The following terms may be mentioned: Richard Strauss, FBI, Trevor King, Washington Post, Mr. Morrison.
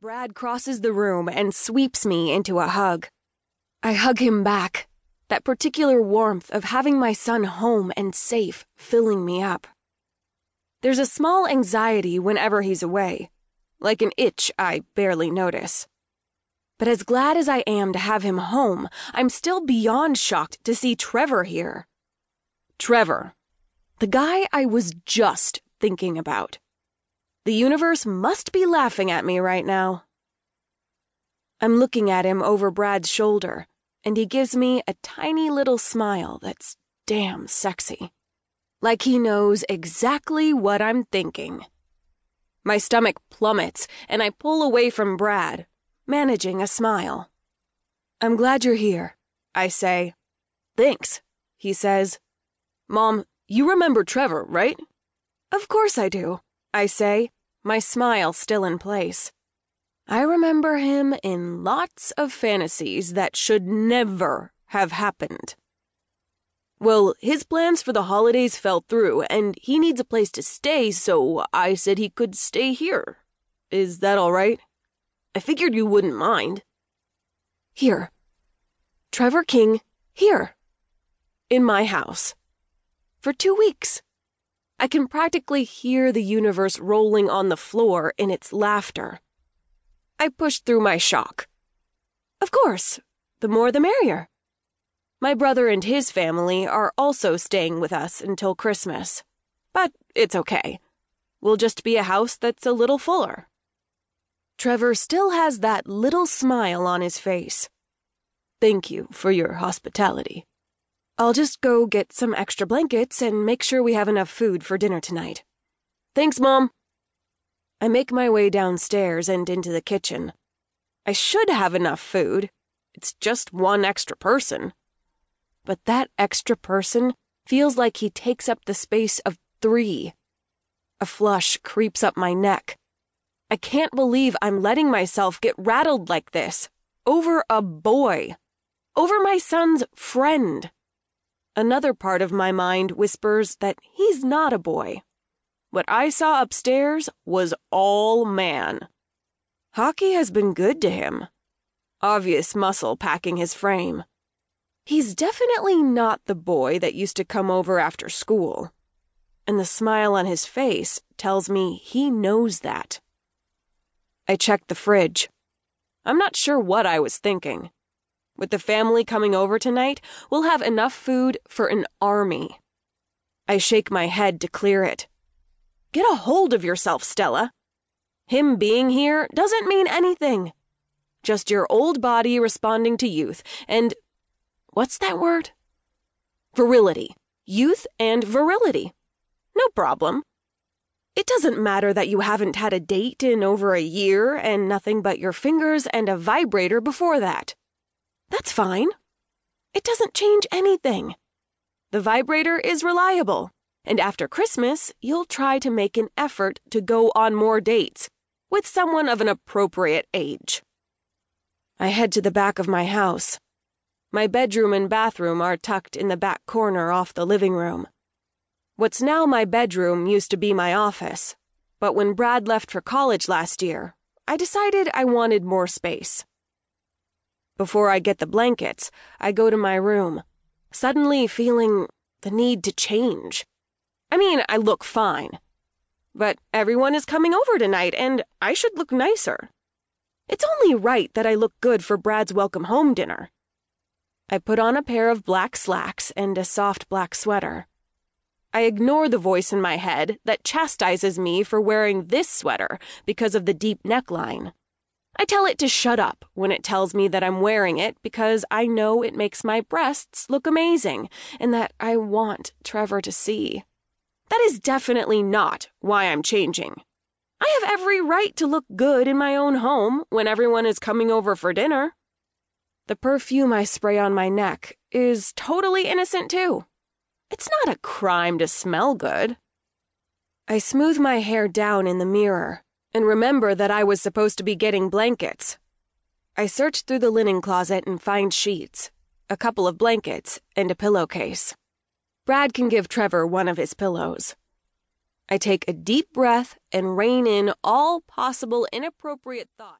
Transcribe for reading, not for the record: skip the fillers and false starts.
Brad crosses the room and sweeps me into a hug. I hug him back, that particular warmth of having my son home and safe filling me up. There's a small anxiety whenever he's away, like an itch I barely notice. But as glad as I am to have him home, I'm still beyond shocked to see Trevor here. Trevor, the guy I was just thinking about. The universe must be laughing at me right now. I'm looking at him over Brad's shoulder, and he gives me a tiny little smile that's damn sexy. Like he knows exactly what I'm thinking. My stomach plummets, and I pull away from Brad, managing a smile. "I'm glad you're here," I say. "Thanks," he says. "Mom, you remember Trevor, right?" "Of course I do," I say, my smile still in place. I remember him in lots of fantasies that should never have happened. "Well, his plans for the holidays fell through, and he needs a place to stay, so I said he could stay here. Is that all right? I figured you wouldn't mind." "Here. Trevor King, here. In my house. For 2 weeks. I can practically hear the universe rolling on the floor in its laughter. I push through my shock. "Of course. The more the merrier." My brother and his family are also staying with us until Christmas. But it's okay. We'll just be a house that's a little fuller. Trevor still has that little smile on his face. "Thank you for your hospitality. I'll just go get some extra blankets and make sure we have enough food for dinner tonight." "Thanks, Mom." I make my way downstairs and into the kitchen. I should have enough food. It's just one extra person. But that extra person feels like he takes up the space of 3. A flush creeps up my neck. I can't believe I'm letting myself get rattled like this. Over a boy. Over my son's friend. Another part of my mind whispers that he's not a boy. What I saw upstairs was all man. Hockey has been good to him. Obvious muscle packing his frame. He's definitely not the boy that used to come over after school. And the smile on his face tells me he knows that. I check the fridge. I'm not sure what I was thinking. With the family coming over tonight, we'll have enough food for an army. I shake my head to clear it. "Get a hold of yourself, Stella. Him being here doesn't mean anything. Just your old body responding to youth and... what's that word? Virility. Youth and virility. No problem. It doesn't matter that you haven't had a date in over a year and nothing but your fingers and a vibrator before that. That's fine. It doesn't change anything. The vibrator is reliable, and after Christmas, you'll try to make an effort to go on more dates with someone of an appropriate age." I head to the back of my house. My bedroom and bathroom are tucked in the back corner off the living room. What's now my bedroom used to be my office, but when Brad left for college last year, I decided I wanted more space. Before I get the blankets, I go to my room, suddenly feeling the need to change. I mean, I look fine, but everyone is coming over tonight and I should look nicer. It's only right that I look good for Brad's welcome home dinner. I put on a pair of black slacks and a soft black sweater. I ignore the voice in my head that chastises me for wearing this sweater because of the deep neckline. I tell it to shut up when it tells me that I'm wearing it because I know it makes my breasts look amazing and that I want Trevor to see. That is definitely not why I'm changing. I have every right to look good in my own home when everyone is coming over for dinner. The perfume I spray on my neck is totally innocent, too. It's not a crime to smell good. I smooth my hair down in the mirror and remember that I was supposed to be getting blankets. I search through the linen closet and find sheets, a couple of blankets, and a pillowcase. Brad can give Trevor one of his pillows. I take a deep breath and rein in all possible inappropriate thoughts.